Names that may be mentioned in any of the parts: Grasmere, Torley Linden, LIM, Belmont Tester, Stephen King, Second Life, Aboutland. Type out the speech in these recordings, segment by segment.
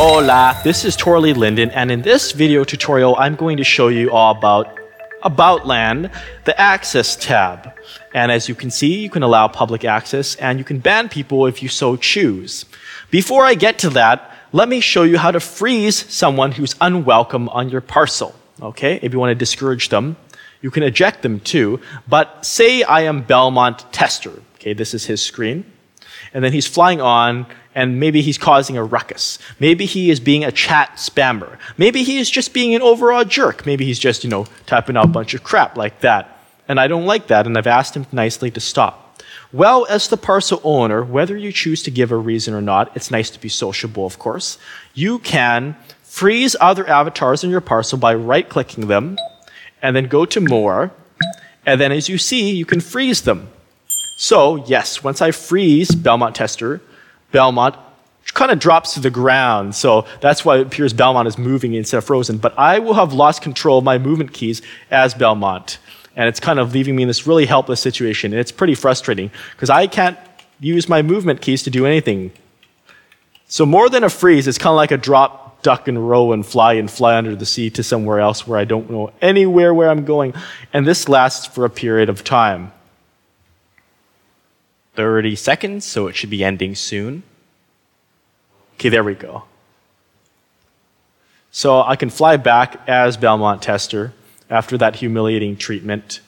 Hola, this is Torley Linden, and in this video tutorial I'm going to show you all about Aboutland, the access tab. And as you can see, you can allow public access and you can ban people if you so choose. Before I get to that, let me show you how to freeze someone who's unwelcome on your parcel. Okay, if you want to discourage them, you can eject them too. But say I am Belmont Tester. Okay, this is his screen. And then he's flying on, and maybe he's causing a ruckus. Maybe he is being a chat spammer. Maybe he is just being an overall jerk. Maybe he's just, typing out a bunch of crap like that. And I don't like that, and I've asked him nicely to stop. Well, as the parcel owner, whether you choose to give a reason or not, it's nice to be sociable, of course. You can freeze other avatars in your parcel by right-clicking them, and then go to More, and then as you see, you can freeze them. So, yes, once I freeze Belmont Tester, Belmont kind of drops to the ground. So that's why it appears Belmont is moving instead of frozen. But I will have lost control of my movement keys as Belmont. And it's kind of leaving me in this really helpless situation. And it's pretty frustrating because I can't use my movement keys to do anything. So more than a freeze, it's kind of like a drop, duck, and row, and fly under the sea to somewhere else where I don't know anywhere where I'm going. And this lasts for a period of time. 30 seconds, so it should be ending soon. Okay, there we go. So I can fly back as Belmont Tester after that humiliating treatment.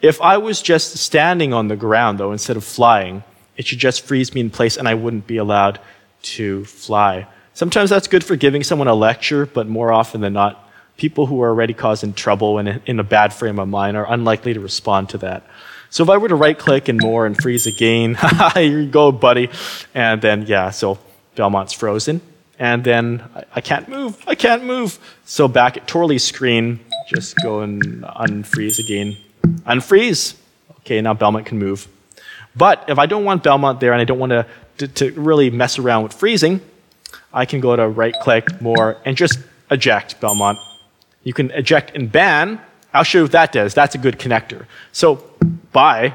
If I was just standing on the ground, though, instead of flying, it should just freeze me in place and I wouldn't be allowed to fly. Sometimes that's good for giving someone a lecture, but more often than not, people who are already causing trouble and in a bad frame of mind are unlikely to respond to that. So if I were to right-click and More and freeze again, haha, here you go, buddy. And then, yeah, so Belmont's frozen. And then I can't move, I can't move. So back at Torley's screen, just go and unfreeze again. Unfreeze. Okay, now Belmont can move. But if I don't want Belmont there and I don't want to really mess around with freezing, I can go to right-click, More, and just eject Belmont. You can eject and ban. I'll show you what that does. That's a good connector. So, bye.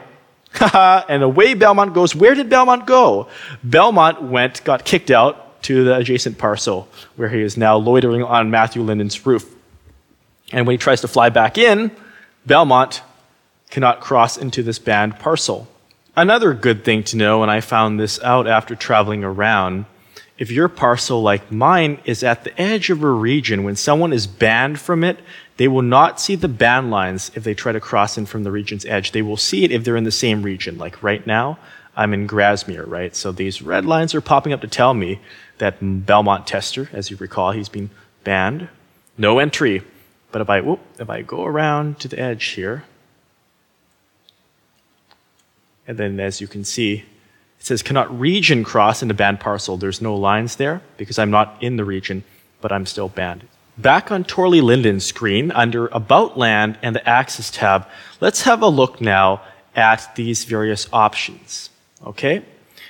And away Belmont goes. Where did Belmont go? Belmont got kicked out to the adjacent parcel, where he is now loitering on Matthew Linden's roof. And when he tries to fly back in, Belmont cannot cross into this banned parcel. Another good thing to know, and I found this out after traveling around, if your parcel, like mine, is at the edge of a region, when someone is banned from it, they will not see the ban lines if they try to cross in from the region's edge. They will see it if they're in the same region. Like right now, I'm in Grasmere, right? So these red lines are popping up to tell me that Belmont Tester, as you recall, he's been banned. No entry. But if I go around to the edge here, and then as you can see, it says cannot region cross into banned parcel. There's no lines there because I'm not in the region, but I'm still banned. Back on Torley Linden's screen under About Land and the Access tab, let's have a look now at these various options. Okay?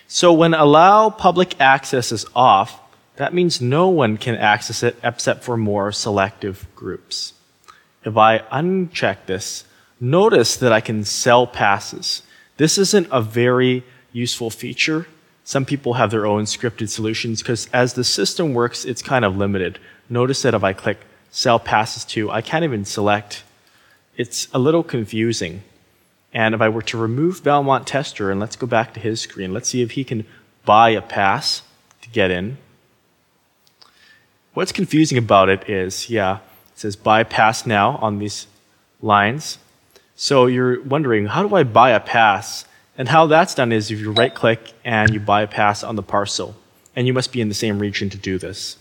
So when Allow Public Access is off, that means no one can access it except for more selective groups. If I uncheck this, notice that I can sell passes. This isn't a very useful feature. Some people have their own scripted solutions because as the system works, it's kind of limited. Notice that if I click sell passes to, I can't even select. It's a little confusing. And if I were to remove Belmont Tester, and let's go back to his screen, let's see if he can buy a pass to get in. What's confusing about it is, yeah, it says buy pass now on these lines. So you're wondering, how do I buy a pass? And how that's done is if you right-click and you bypass on the parcel. And you must be in the same region to do this.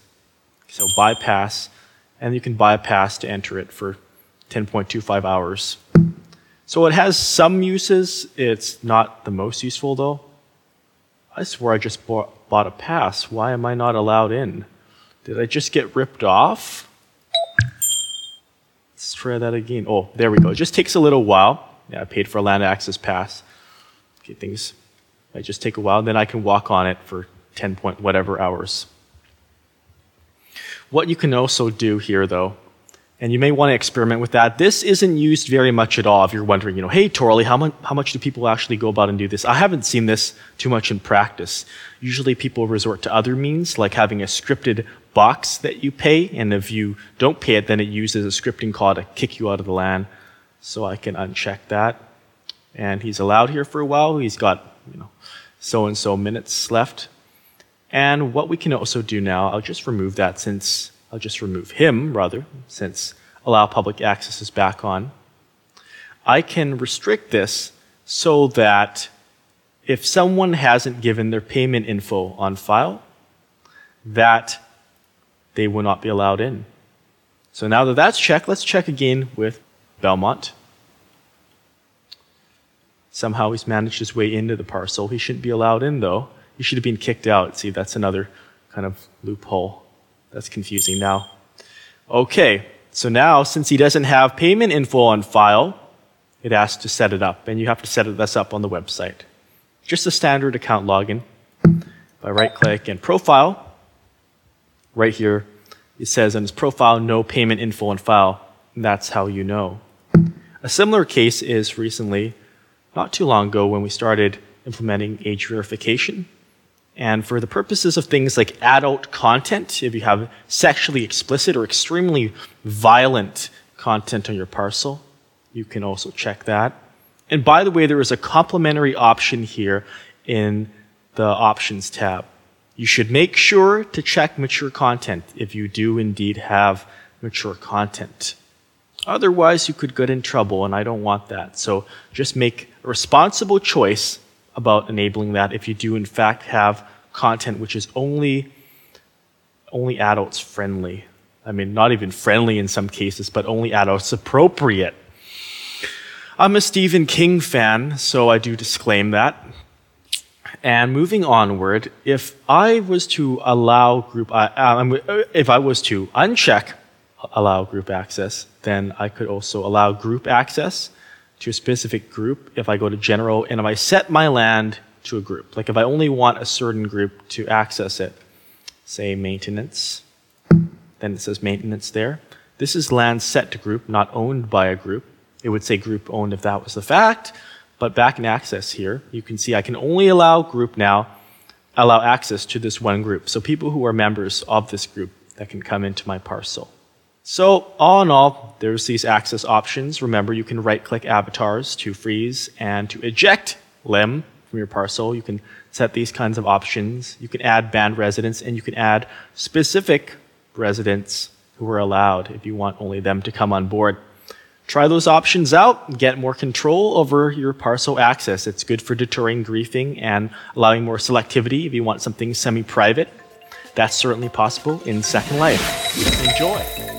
So bypass, and you can bypass to enter it for 10.25 hours. So it has some uses. It's not the most useful, though. I swear I just bought a pass. Why am I not allowed in? Did I just get ripped off? Let's try that again. Oh, there we go. It just takes a little while. Yeah, I paid for a land access pass. Okay, things might just take a while, and then I can walk on it for 10 point whatever hours. What you can also do here, though, And you may want to experiment with that. This isn't used very much at all. If you're wondering, you know, hey, Torley, how much do people actually go about and do this? I haven't seen this too much in practice. Usually people resort to other means, like having a scripted box that you pay, and if you don't pay it, then it uses a scripting call to kick you out of the LAN. So I can uncheck that. And he's allowed here for a while. He's got, you know, so-and-so minutes left. And what we can also do now, I'll just remove him, rather, since allow public access is back on. I can restrict this so that if someone hasn't given their payment info on file, that they will not be allowed in. So now that that's checked, let's check again with Belmont. Somehow he's managed his way into the parcel. He shouldn't be allowed in, though. He should have been kicked out. See, that's another kind of loophole. That's confusing now. Okay, so now since he doesn't have payment info on file, it asks to set it up, and you have to set this up on the website. Just a standard account login. By right-click and profile, right here, it says on his profile, no payment info on file, and that's how you know. A similar case is recently, not too long ago, when we started implementing age verification. And for the purposes of things like adult content, if you have sexually explicit or extremely violent content on your parcel, you can also check that. And by the way, there is a complementary option here in the Options tab. You should make sure to check mature content if you do indeed have mature content. Otherwise, you could get in trouble, and I don't want that. So just make a responsible choice about enabling that if you do in fact have content which is only adults friendly. I mean, not even friendly in some cases, but only adults appropriate. I'm a Stephen King fan, so I do disclaim that. And moving onward, if I was to uncheck allow group access, then I could also allow group access to a specific group if I go to general, and if I set my LAN to a group, like if I only want a certain group to access it, say maintenance, then it says maintenance there. This is LAN set to group, not owned by a group. It would say group owned if that was the fact, but back in access here, you can see I can only allow access to this one group. So people who are members of this group that can come into my parcel. So all in all, there's these access options. Remember, you can right-click avatars to freeze and to eject LIM from your parcel. You can set these kinds of options. You can add banned residents, and you can add specific residents who are allowed if you want only them to come on board. Try those options out and get more control over your parcel access. It's good for deterring griefing and allowing more selectivity if you want something semi-private. That's certainly possible in Second Life. Enjoy.